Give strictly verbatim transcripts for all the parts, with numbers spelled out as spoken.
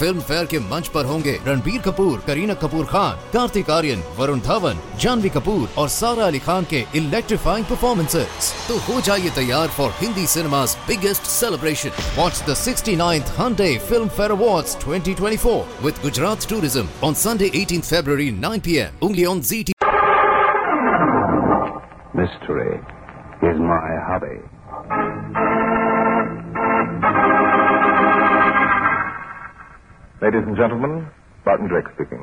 Film fair के मंच पर होंगे रणबीर कपूर, करीना कपूर खान, कार्तिक आर्यन, वरुण धवन, जानवी कपूर और सारा अली खान के इलेक्ट्रीफाइंग परफॉर्मेंसेस। तो हो जाइए तैयार for Hindi cinema's biggest celebration. Watch the sixty-ninth Hyundai Film Fair Awards twenty twenty-four with Gujarat Tourism on Sunday eighteenth February nine p m only on Zee. Mystery is my hobby. Ladies and gentlemen, Barton Drake speaking.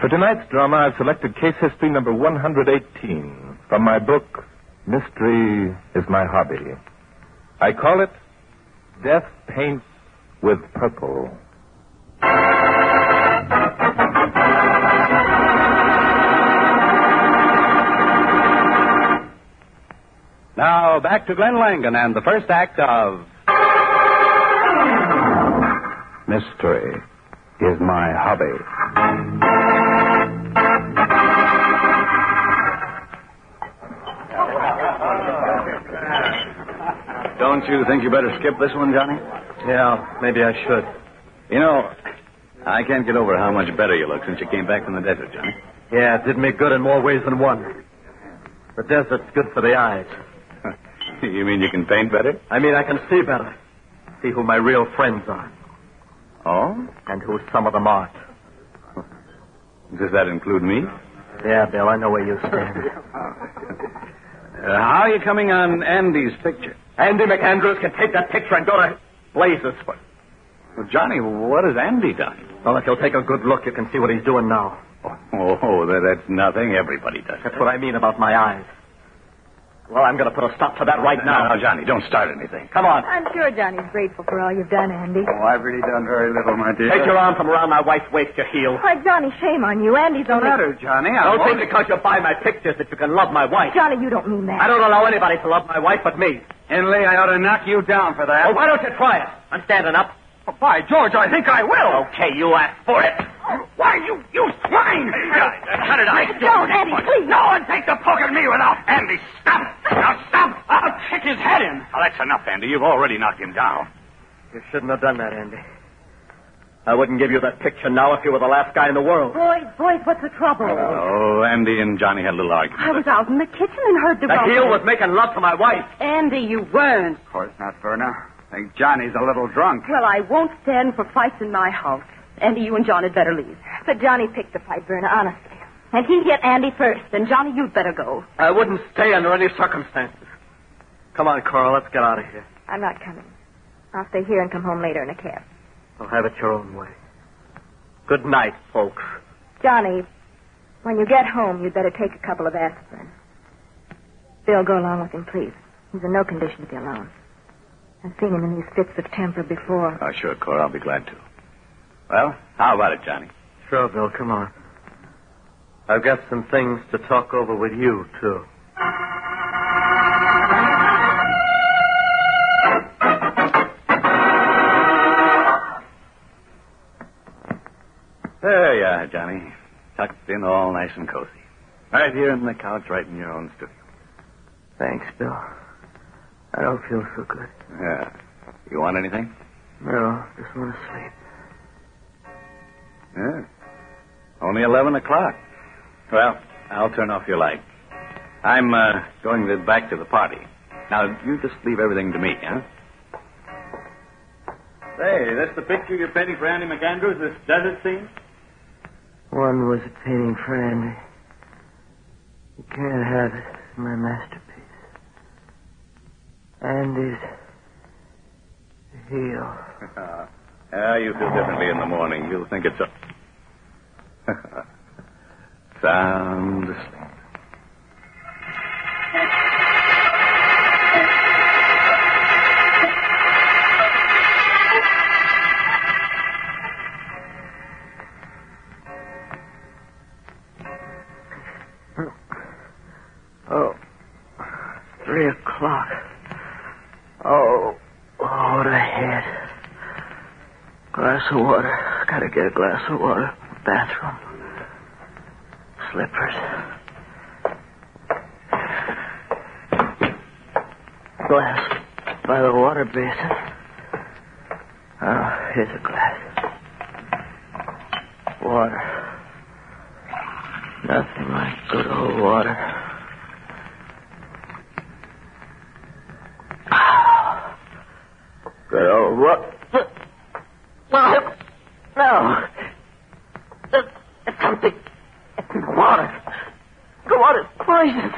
For tonight's drama, I've selected case history number one hundred eighteen from my book, Mystery Is My Hobby. I call it Death Paints with Purple. Now, back to Glenn Langan and the first act of Mystery Is My Hobby. Don't you think you better skip this one, Johnny? Yeah, maybe I should. You know, I can't get over how much better you look since you came back from the desert, Johnny. Yeah, it did me good in more ways than one. The desert's good for the eyes. You mean you can paint better? I mean I can see better. See who my real friends are. Oh? And who some of them aren't. Does that include me? Yeah, Bill, I know where you stand. uh, how are you coming on Andy's picture? Andy McAndrews can take that picture and go to blazes for it. Well, Johnny, what has Andy done? Well, if you'll take a good look, you can see what he's doing now. Oh, oh that's nothing. Everybody does. That's what I mean about my eyes. Well, I'm going to put a stop to that right now. No, no, Johnny, don't start anything. Come on. I'm sure Johnny's grateful for all you've done, Andy. Oh, I've really done very little, my dear. Take your arm from around my wife's waist, your heel. Why, Johnny, shame on you. Andy's only... What's the matter, Johnny? I don't think because you buy my pictures that you can love my wife. Johnny, you don't mean that. I don't allow anybody to love my wife but me. Henley, I ought to knock you down for that. Well, why don't you try it? I'm standing up. Oh, by George, I think I will. Okay, you asked for it. Why, you, you swine! Hey, guys, uh, cut it out. Don't, don't, Andy, please. No one take the poke at me without Andy. Stop it. Now, stop it. I'll kick his head in. Now, that's enough, Andy. You've already knocked him down. You shouldn't have done that, Andy. I wouldn't give you that picture now if you were the last guy in the world. Boys, boys, what's the trouble? Oh, Andy and Johnny had a little argument. I was out in the kitchen and heard the... The heel was making love to my wife. Andy, you weren't. Of course not, Verna. I think Johnny's a little drunk. Well, I won't stand for fights in my house. Andy, you and John had better leave. But Johnny picked the fight, Verna, honestly. And he hit Andy first. And, Johnny, you'd better go. I wouldn't stay under any circumstances. Come on, Cora, let's get out of here. I'm not coming. I'll stay here and come home later in a cab. I'll have it your own way. Good night, folks. Johnny, when you get home, you'd better take a couple of aspirin. Bill, go along with him, please. He's in no condition to be alone. I've seen him in these fits of temper before. Oh, sure, Cora, I'll be glad to. Well, how about it, Johnny? Sure, Bill, come on. I've got some things to talk over with you, too. There you are, Johnny. Tucked in all nice and cozy. Right here on the couch, right in your own studio. Thanks, Bill. I don't feel so good. Yeah. You want anything? No, just want to sleep. Yeah. Only eleven o'clock. Well, I'll turn off your light. I'm uh, going back to the party. Now, you just leave everything to me, huh? Say, that's the picture you're painting for Andy McAndrews, this desert scene? One was a painting for Andy. You can't have it. It's my masterpiece. Andy's heel. Ah, you feel differently in the morning. You'll think it's a... Sound asleep. Oh, three o'clock. Oh, what a head. Glass of water. Gotta get a glass of water. Bathroom. Slippers. Glass. By the water basin. Oh, here's a glass. Water. Nothing like good old water. Good old water. No. No. It's something. It's water. The water's poisoned.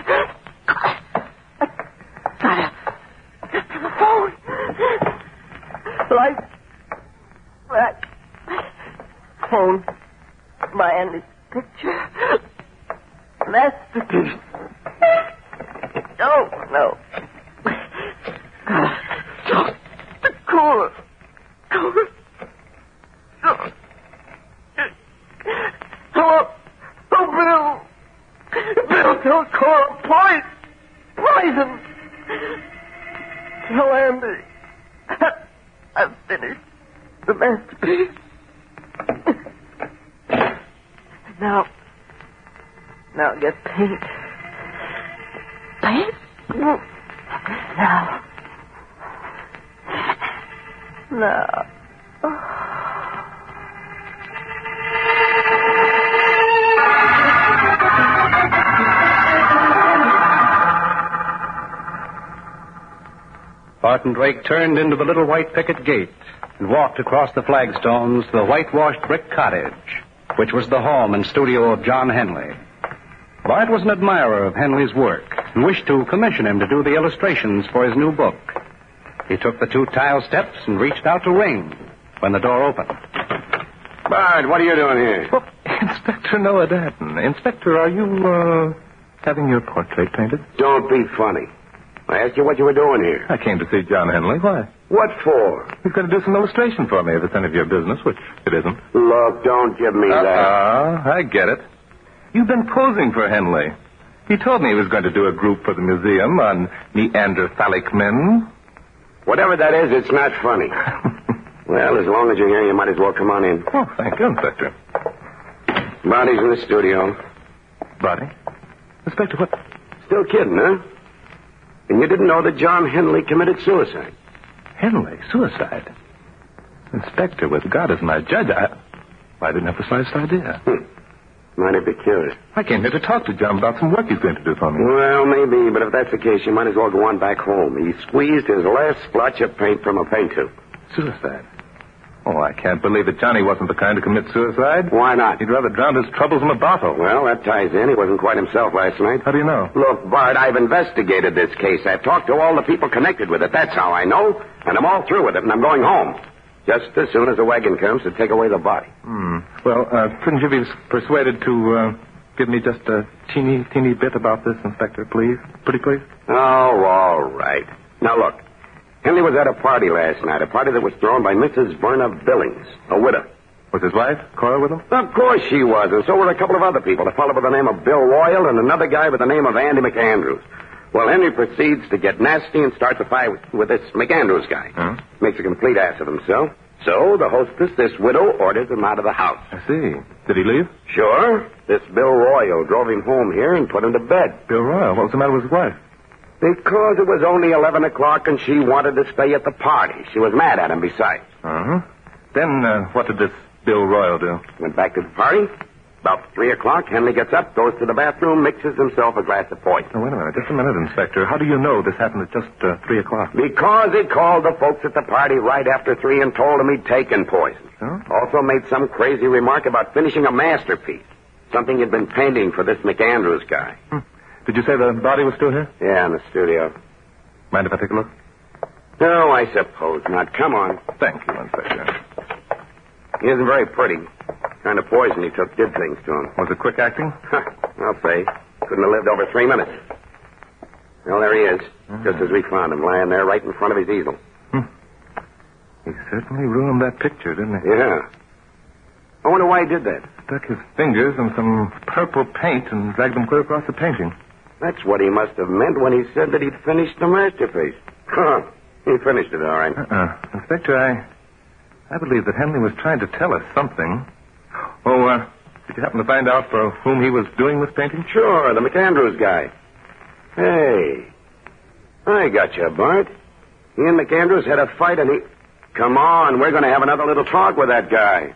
Barton Drake turned into the little white picket gate and walked across the flagstones to the whitewashed brick cottage, which was the home and studio of John Henley. Bart was an admirer of Henley's work and wished to commission him to do the illustrations for his new book. He took the two tile steps and reached out to ring when the door opened. Bart, what are you doing here? Well, Inspector Noah Danton. Inspector, are you, uh, having your portrait painted? Don't be funny. I asked you what you were doing here. I came to see John Henley. Why? What for? He's going to do some illustration for me if it's any of your business, which it isn't. Look, don't give me uh, that. Ah, uh, I get it. You've been posing for Henley. He told me he was going to do a group for the museum on Neanderthalic men. Whatever that is, it's not funny. Well, as long as you're here, you might as well come on in. Oh, thank you, Inspector. Bonnie's in the studio. Bonnie? Inspector, what? Still kidding, huh? And you didn't know that John Henley committed suicide. Henley? Suicide? Inspector, with God as my judge, I, I didn't have the slightest idea. Hmm. Might have been curious. I came here to talk to John about some work he's going to do for me. Well, maybe, but if that's the case, you might as well go on back home. He squeezed his last splotch of paint from a paint tube. Suicide? Oh, I can't believe that Johnny wasn't the kind to commit suicide. Why not? He'd rather drown his troubles in a bottle. Well, that ties in. He wasn't quite himself last night. How do you know? Look, Bart, I've investigated this case. I've talked to all the people connected with it. That's how I know. And I'm all through with it, and I'm going home. Just as soon as the wagon comes to take away the body. Hmm. Well, uh, couldn't you be persuaded to uh, give me just a teeny, teeny bit about this, Inspector, please? Pretty please? Oh, all right. Now, look. Henley was at a party last night, a party that was thrown by Missus Verna Billings, a widow. Was his wife, Cora, with him? Of course she was, and so were a couple of other people, a fellow by the name of Bill Royal and another guy by the name of Andy McAndrews. Well, Henley proceeds to get nasty and starts a fight with, with this McAndrews guy. Huh? Makes a complete ass of himself. So the hostess, this widow, orders him out of the house. I see. Did he leave? Sure. This Bill Royal drove him home here and put him to bed. Bill Royal? What was the matter with his wife? Because it was only eleven o'clock and she wanted to stay at the party. She was mad at him besides. Uh-huh. Then uh, what did this Bill Royal do? Went back to the party. About three o'clock, Henley gets up, goes to the bathroom, mixes himself a glass of poison. Now, wait a minute. Just a minute, Inspector. How do you know this happened at just uh, three o'clock? Because he called the folks at the party right after three and told them he'd taken poison. Huh? Also made some crazy remark about finishing a masterpiece, something he'd been painting for this McAndrews guy. Hmm. Did you say the body was still here? Yeah, in the studio. Mind if I take a look? No, I suppose not. Come on. Thank you, Inspector. He isn't very pretty. The kind of poison he took did things to him. Was it quick acting? Huh, I'll say. Couldn't have lived over three minutes. Well, there he is, mm-hmm. Just as we found him, lying there right in front of his easel. Hmm. He certainly ruined that picture, didn't he? Yeah. I wonder why he did that. Stuck his fingers in some purple paint and dragged them clear across the painting. That's what he must have meant when he said that he'd finished the masterpiece. Huh. He finished it, all right. Uh-uh. Inspector, I... I believe that Henley was trying to tell us something. Oh, uh, did you happen to find out for whom he was doing this painting? Sure, the McAndrews guy. Hey, I got you, Bart. He and McAndrews had a fight and he... Come on, we're going to have another little talk with that guy.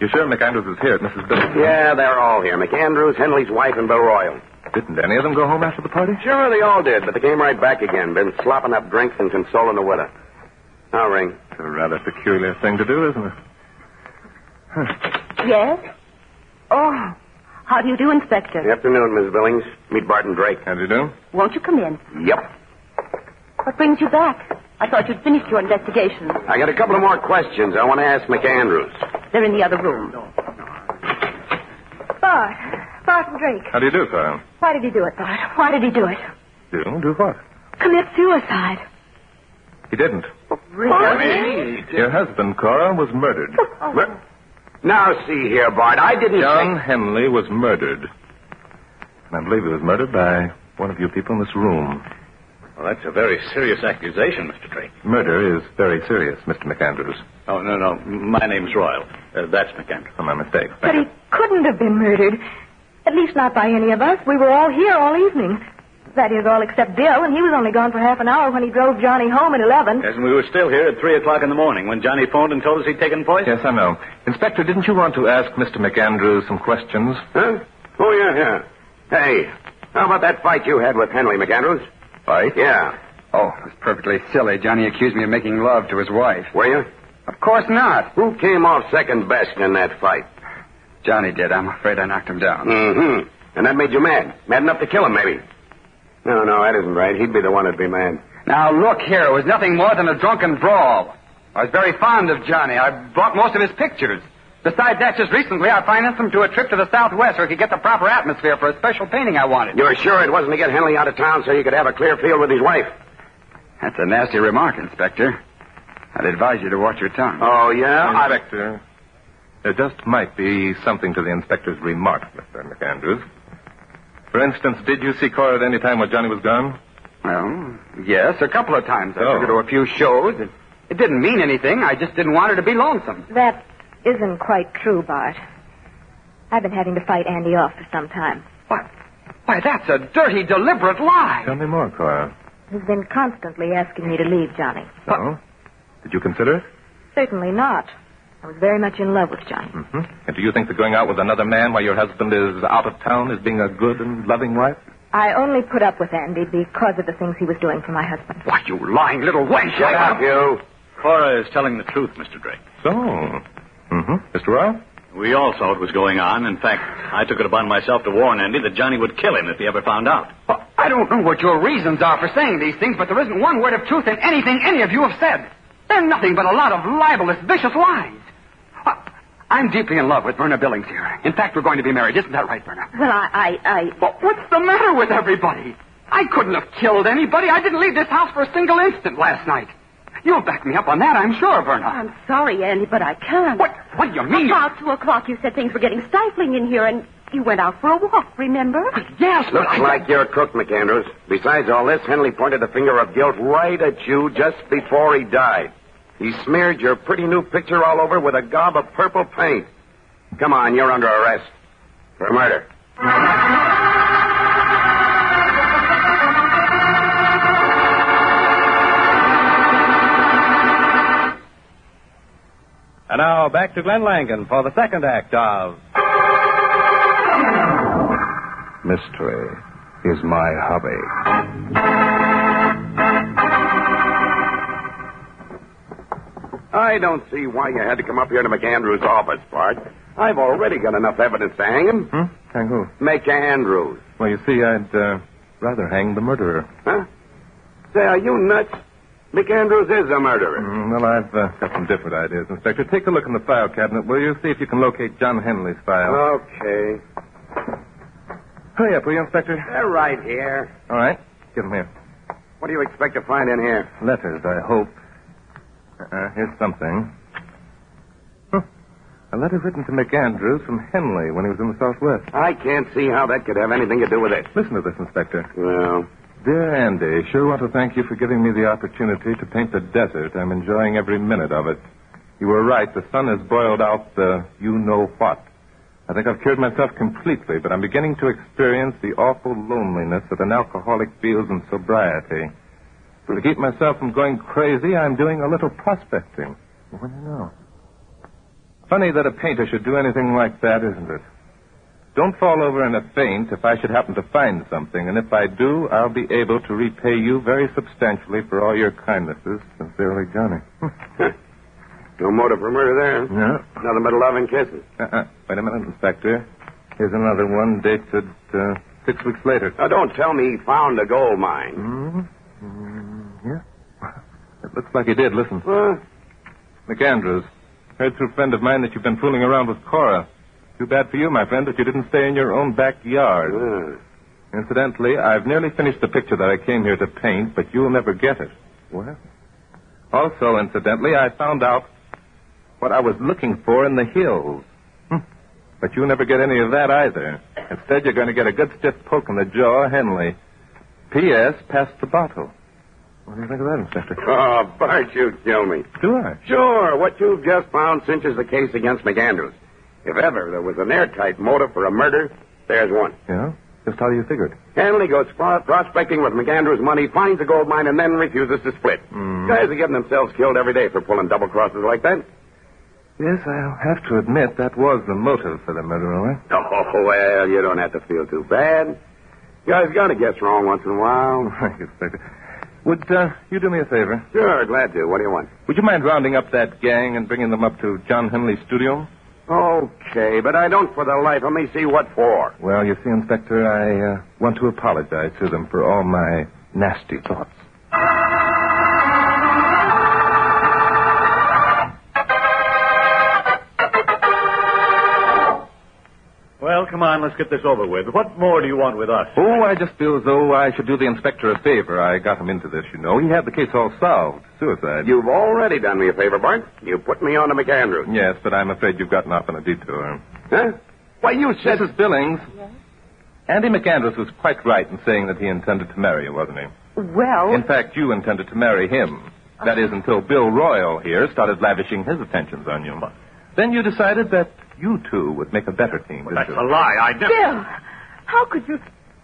You're sure McAndrews is here at Missus Billings? Yeah, they're all here. McAndrews, Henley's wife, and Bill Royal. Didn't any of them go home after the party? Sure, they all did, but they came right back again. Been slopping up drinks and consoling the widow. Now, Ring. It's a rather peculiar thing to do, isn't it? Huh. Yes? Oh, how do you do, Inspector? Good afternoon, Miss Billings. Meet Barton Drake. How do you do? Won't you come in? Yep. What brings you back? I thought you'd finished your investigation. I got a couple of more questions I want to ask McAndrews. They're in the other room. Bart. Barton Drake. How do you do, Cora? Why did he do it, Bart? Why did he do it? Do? Do what? Commit suicide. He didn't. Oh, really? really? Your husband, Cora, was murdered. Oh. Mur- Now, see here, Bart, I didn't... John think... Henley was murdered. And I believe he was murdered by one of you people in this room. Well, that's a very serious accusation, Mister Drake. Murder is very serious, Mister McAndrews. Oh, no, no. My name's Royal. Uh, that's McAndrews. Oh, my mistake. Thank but you. He couldn't have been murdered. At least not by any of us. We were all here all evening. That is, all except Bill, and he was only gone for half an hour when he drove Johnny home at eleven. Yes, and we were still here at three o'clock in the morning when Johnny phoned and told us he'd taken poison. Yes, I know. Inspector, didn't you want to ask Mister McAndrews some questions? Huh? Oh, yeah, yeah. Hey, how about that fight you had with Henley, McAndrews? Fight? Yeah. Oh, it was perfectly silly. Johnny accused me of making love to his wife. Were you? Of course not. Who came off second best in that fight? Johnny did. I'm afraid I knocked him down. Mm-hmm. And that made you mad. Mad enough to kill him, maybe. No, no, that isn't right. He'd be the one that'd be mad. Now, look here. It was nothing more than a drunken brawl. I was very fond of Johnny. I bought most of his pictures. Besides that, just recently, I financed him to a trip to the Southwest where he could get the proper atmosphere for a special painting I wanted. You're sure it wasn't to get Henley out of town so you could have a clear field with his wife? That's a nasty remark, Inspector. I'd advise you to watch your tongue. Oh, yeah? Inspector, there just might be something to the inspector's remark, Mister McAndrews. For instance, did you see Cora at any time while Johnny was gone? Well, yes, a couple of times. I took her to a few shows. It, it didn't mean anything. I just didn't want her to be lonesome. That isn't quite true, Bart. I've been having to fight Andy off for some time. What? Why, that's a dirty, deliberate lie. Tell me more, Cora. He's been constantly asking me to leave Johnny. So? What? Did you consider it? Certainly not. I was very much in love with Johnny. Mm-hmm. And do you think that going out with another man while your husband is out of town is being a good and loving wife? I only put up with Andy because of the things he was doing for my husband. Why, you lying little wench. Shut up, you. Cora is telling the truth, Mister Drake. So, mm-hmm. Mister Royal? We all saw what was going on. In fact, I took it upon myself to warn Andy that Johnny would kill him if he ever found out. Well, I don't know what your reasons are for saying these things, but there isn't one word of truth in anything any of you have said. They're nothing but a lot of libelous, vicious lies. I'm deeply in love with Verna Billings here. In fact, we're going to be married. Isn't that right, Verna? Well, I... I, I... Well, what's the matter with everybody? I couldn't have killed anybody. I didn't leave this house for a single instant last night. You'll back me up on that, I'm sure, Verna. I'm sorry, Andy, but I can't. What What do you mean? About two o'clock, you said things were getting stifling in here, and you went out for a walk, remember? Yes, but Looks I... like you're cooked, McAndrews. Besides all this, Henley pointed a finger of guilt right at you just before he died. He smeared your pretty new picture all over with a gob of purple paint. Come on, you're under arrest for murder. And now back to Glenn Langan for the second act of Mystery Is My Hobby. I don't see why you had to come up here to McAndrews' office, Bart. I've already got enough evidence to hang him. Hmm? Hang who? McAndrews. Well, you see, I'd uh, rather hang the murderer. Huh? Say, are you nuts? McAndrews is a murderer. Mm, well, I've uh, got some different ideas, Inspector. Take a look in the file cabinet, will you? See if you can locate John Henley's file. Okay. Hurry up, will you, Inspector? They're right here. All right. Give them here. What do you expect to find in here? Letters, I hope. Uh, here's something. Huh. A A letter written to McAndrews from Henley when he was in the Southwest. I can't see how that could have anything to do with it. Listen to this, Inspector. Well? Dear Andy, sure want to thank you for giving me the opportunity to paint the desert. I'm enjoying every minute of it. You were right. The sun has boiled out the you-know-what. I think I've cured myself completely, but I'm beginning to experience the awful loneliness that an alcoholic feels in sobriety. To keep myself from going crazy, I'm doing a little prospecting. What do you know? Funny that a painter should do anything like that, isn't it? Don't fall over in a faint if I should happen to find something, and if I do, I'll be able to repay you very substantially for all your kindnesses. Sincerely, Johnny. No motive for murder there. No. Nothing but love and kisses. Uh-uh. Wait a minute, Inspector. Here's another one dated uh, six weeks later. Now, don't tell me he found a gold mine. Mm-hmm. Mm-hmm. Yeah. It looks like he did. Listen. Uh, McAndrews, heard through a friend of mine that you've been fooling around with Cora. Too bad for you, my friend, that you didn't stay in your own backyard. Uh, Incidentally, I've nearly finished the picture that I came here to paint, but you'll never get it. What? Also, incidentally, I found out what I was looking for in the hills. Hm. But you never get any of that either. Instead, you're going to get a good stiff poke in the jaw, Henley. P S. Pass the bottle. What do you think of that, Inspector? Oh, Bart, you kill me. Do I? Sure. What you've just found cinches the case against McAndrews. If ever there was an airtight motive for a murder, there's one. Yeah? Just how you figured. Henley goes prospecting with McAndrews' money, finds a gold mine, and then refuses to split. Mm. Guys are getting themselves killed every day for pulling double crosses like that. Yes, I'll have to admit that was the motive for the murderer. Oh, well, you don't have to feel too bad. You guys got to guess wrong once in a while. Thank you, Inspector. Would uh, you do me a favor? Sure, glad to. What do you want? Would you mind rounding up that gang and bringing them up to John Henley's studio? Okay, but I don't for the life of me see what for. Well, you see, Inspector, I uh, want to apologize to them for all my nasty thoughts. Well, come on, let's get this over with. What more do you want with us? Oh, I just feel as though I should do the inspector a favor. I got him into this, you know. He had the case all solved. Suicide. You've already done me a favor, Bart. You put me on to McAndrews. Yes, but I'm afraid you've gotten off on a detour. Huh? Why, you said... Missus Billings. Yes? Andy McAndrews was quite right in saying that he intended to marry you, wasn't he? Well... In fact, you intended to marry him. Uh... That is, until Bill Royal here started lavishing his attentions on you. But... Then you decided that... You two would make a better team. Well, that's you? a lie. I never... Bill, how could you...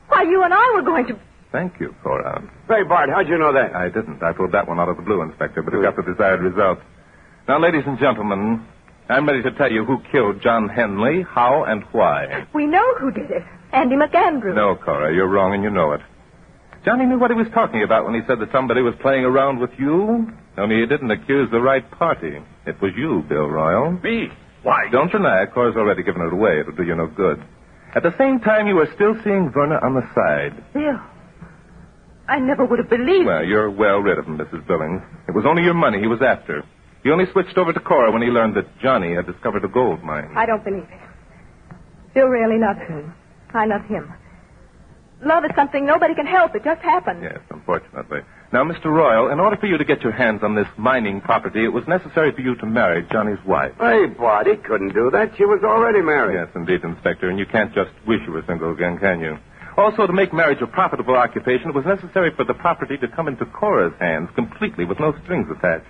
Why, you and I were going to... Thank you, Cora. Say, Bart, how'd you know that? I didn't. I pulled that one out of the blue, Inspector, but it got the desired result. Now, ladies and gentlemen, I'm ready to tell you who killed John Henley, how, and why. We know who did it. Andy McAndrews. No, Cora, you're wrong, and you know it. Johnny knew what he was talking about when he said that somebody was playing around with you, only he didn't accuse the right party. It was you, Bill Royal. Me? Why? Don't deny it. Cora's already given it away. It'll do you no good. At the same time, you were still seeing Verna on the side. Bill, I never would have believed... Well, you're well rid of him, Missus Billings. It was only your money he was after. He only switched over to Cora when he learned that Johnny had discovered a gold mine. I don't believe it. Bill really loves me. I love him. Love is something nobody can help. It just happens. Yes, unfortunately. Now, Mister Royal, in order for you to get your hands on this mining property, it was necessary for you to marry Johnny's wife. Hey, Bart, he couldn't do that. She was already married. Yes, indeed, Inspector, and you can't just wish you were single again, can you? Also, to make marriage a profitable occupation, it was necessary for the property to come into Cora's hands completely with no strings attached.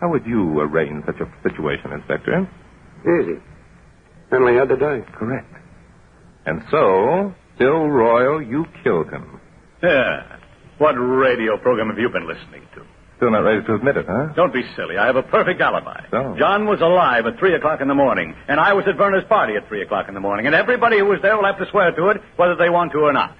How would you arrange such a situation, Inspector? Easy. Henley had to die. Correct. And so, Bill Royal, you killed him. Yeah. What radio program have you been listening to? Still not ready to admit it, huh? Don't be silly. I have a perfect alibi. So? John was alive at three o'clock in the morning, and I was at Verna's party at three o'clock in the morning, and everybody who was there will have to swear to it, whether they want to or not.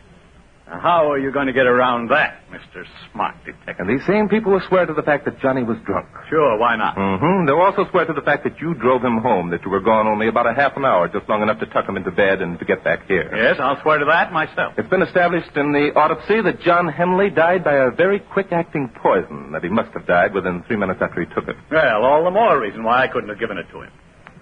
Now, how are you going to get around that, Mister Smart Detective? And these same people will swear to the fact that Johnny was drunk. Sure, why not? Mm-hmm. They'll also swear to the fact that you drove him home, that you were gone only about a half an hour, just long enough to tuck him into bed and to get back here. Yes, I'll swear to that myself. It's been established in the autopsy that John Henley died by a very quick-acting poison, that he must have died within three minutes after he took it. Well, all the more reason why I couldn't have given it to him.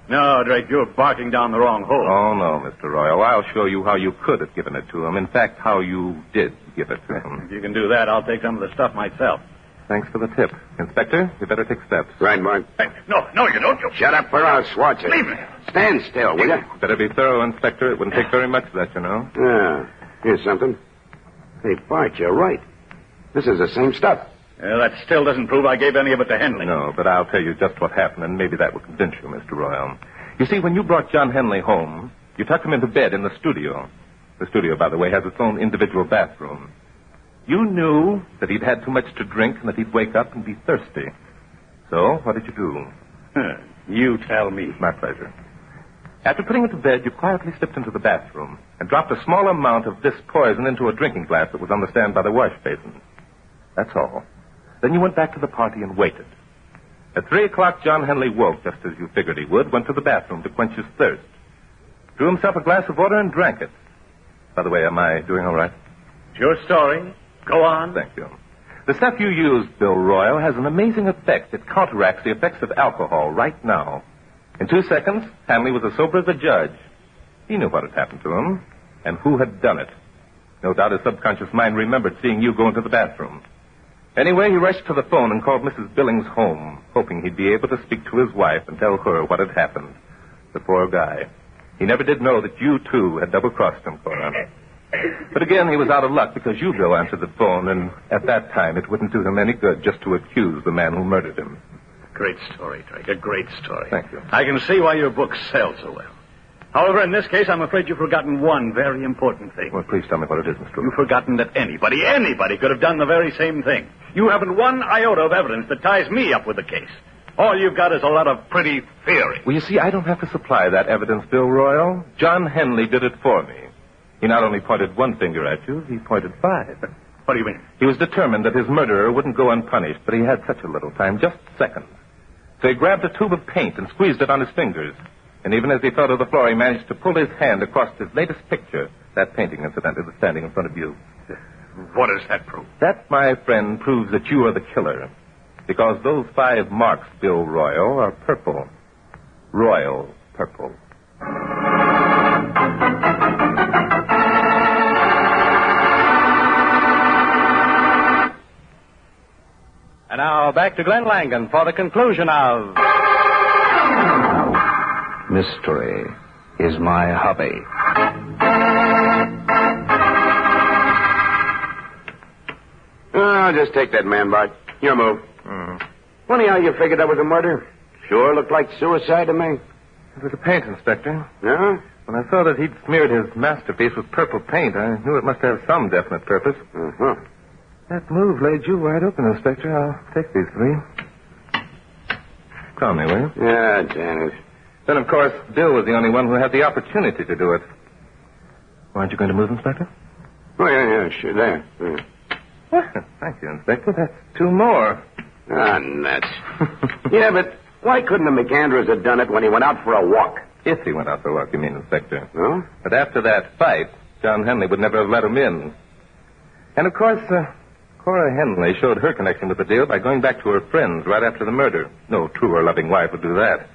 No, Drake, you're barking down the wrong hole. Oh, no, Mister Royal. I'll show you how you could have given it to him. In fact, how you did give it to him. If you can do that, I'll take some of the stuff myself. Thanks for the tip. Inspector, you better take steps. Right, Mark. No, no, you don't. You... Shut up. We're out of Swartz. Leave me. Stand still, will you? Better be thorough, Inspector. It wouldn't take very much of that, you know. Yeah. Here's something. Hey, Bart, you're right. This is the same stuff. Well, that still doesn't prove I gave any of it to Henley. No, but I'll tell you just what happened, and maybe that will convince you, Mister Royal. You see, when you brought John Henley home, you tucked him into bed in the studio. The studio, by the way, has its own individual bathroom. You knew that he'd had too much to drink and that he'd wake up and be thirsty. So, what did you do? Huh. You tell me. My pleasure. After putting him to bed, you quietly slipped into the bathroom and dropped a small amount of this poison into a drinking glass that was on the stand by the wash basin. That's all. Then you went back to the party and waited. At three o'clock, John Henley woke, just as you figured he would, went to the bathroom to quench his thirst, drew himself a glass of water and drank it. By the way, am I doing all right? It's your story. Go on. Thank you. The stuff you used, Bill Royal, has an amazing effect. It counteracts the effects of alcohol right now. In two seconds, Hanley was as sober as a judge. He knew what had happened to him and who had done it. No doubt his subconscious mind remembered seeing you go into the bathroom. Anyway, he rushed to the phone and called Missus Billings home, hoping he'd be able to speak to his wife and tell her what had happened. The poor guy. He never did know that you, too, had double-crossed him, Cora. But again, he was out of luck because you, Bill, answered the phone, and at that time, it wouldn't do him any good just to accuse the man who murdered him. Great story, Drake, a great story. Thank you. I can see why your book sells so well. However, in this case, I'm afraid you've forgotten one very important thing. Well, please tell me what it is, Mister You've forgotten that anybody, anybody could have done the very same thing. You haven't one iota of evidence that ties me up with the case. All you've got is a lot of pretty theory. Well, you see, I don't have to supply that evidence, Bill Royal. John Henley did it for me. He not only pointed one finger at you, he pointed five. What do you mean? He was determined that his murderer wouldn't go unpunished, but he had such a little time, just seconds. So he grabbed a tube of paint and squeezed it on his fingers. And even as he fell to the floor, he managed to pull his hand across his latest picture, that painting, incidentally, that's standing in front of you. What does that prove? That, my friend, proves that you are the killer. Because those five marks, Bill Royal, are purple. Royal purple. And now, back to Glenn Langan for the conclusion of... Mystery Is My Hobby. I'll just take that man, Bart. Your move. Mm. Funny how you figured that was a murder. Sure looked like suicide to me. It was a paint, Inspector. Yeah? When I saw that he'd smeared his masterpiece with purple paint, I knew it must have some definite purpose. Uh-huh. That move laid you wide open, Inspector. I'll take these three. Call me, will you? Yeah, Janice. Then, of course, Bill was the only one who had the opportunity to do it. Aren't you going to move, Inspector? Oh, yeah, yeah, sure. There. Yeah. Well, thank you, Inspector. That's two more. Ah, nuts. Yeah, but why couldn't the McAndrews have done it when he went out for a walk? If he went out for a walk, you mean, Inspector. No? Huh? But after that fight, John Henley would never have let him in. And, of course... Uh, Cora Henley showed her connection with the deal by going back to her friends right after the murder. No true or loving wife would do that.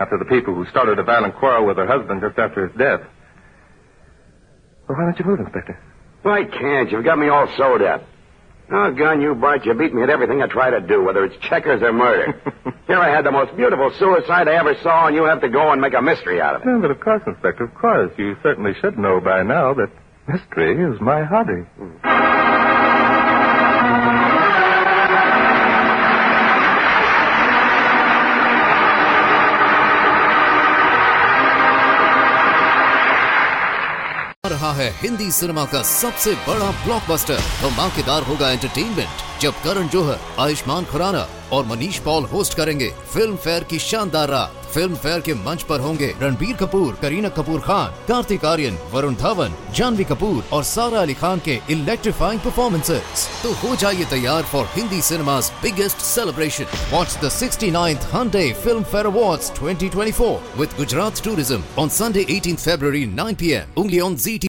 After the people who started a violent quarrel with her husband just after his death. Well, why don't you move, Inspector? Well, I can't. You've got me all sewed up. Oh, gun you, Bart, you beat me at everything I try to do, whether it's checkers or murder. Here I had the most beautiful suicide I ever saw, and you have to go and make a mystery out of it. No, but of course, Inspector, of course. You certainly should know by now that mystery is my hobby. Mm. रहा है Hindi cinema का सबसे बड़ा blockbuster धमाकेदार होगा entertainment जब करण जौहर, आयुष्मान खुराना और Manish Paul host करेंगे फिल्म फेयर की शानदार रात। फिल्म फेयर के मंच पर होंगे रणबीर कपूर, करीना कपूर खान, कार्तिक आर्यन, वरुण धवन, जानवी कपूर और सारा अली खान के इलेक्ट्रीफाइंग परफॉर्मेंसेस। तो हो जाइए तैयार for Hindi cinema's biggest celebration. Watch the sixty-ninth Hyundai Film Fair Awards twenty twenty-four with Gujarat Tourism on Sunday eighteenth February nine p m only on Zee T V.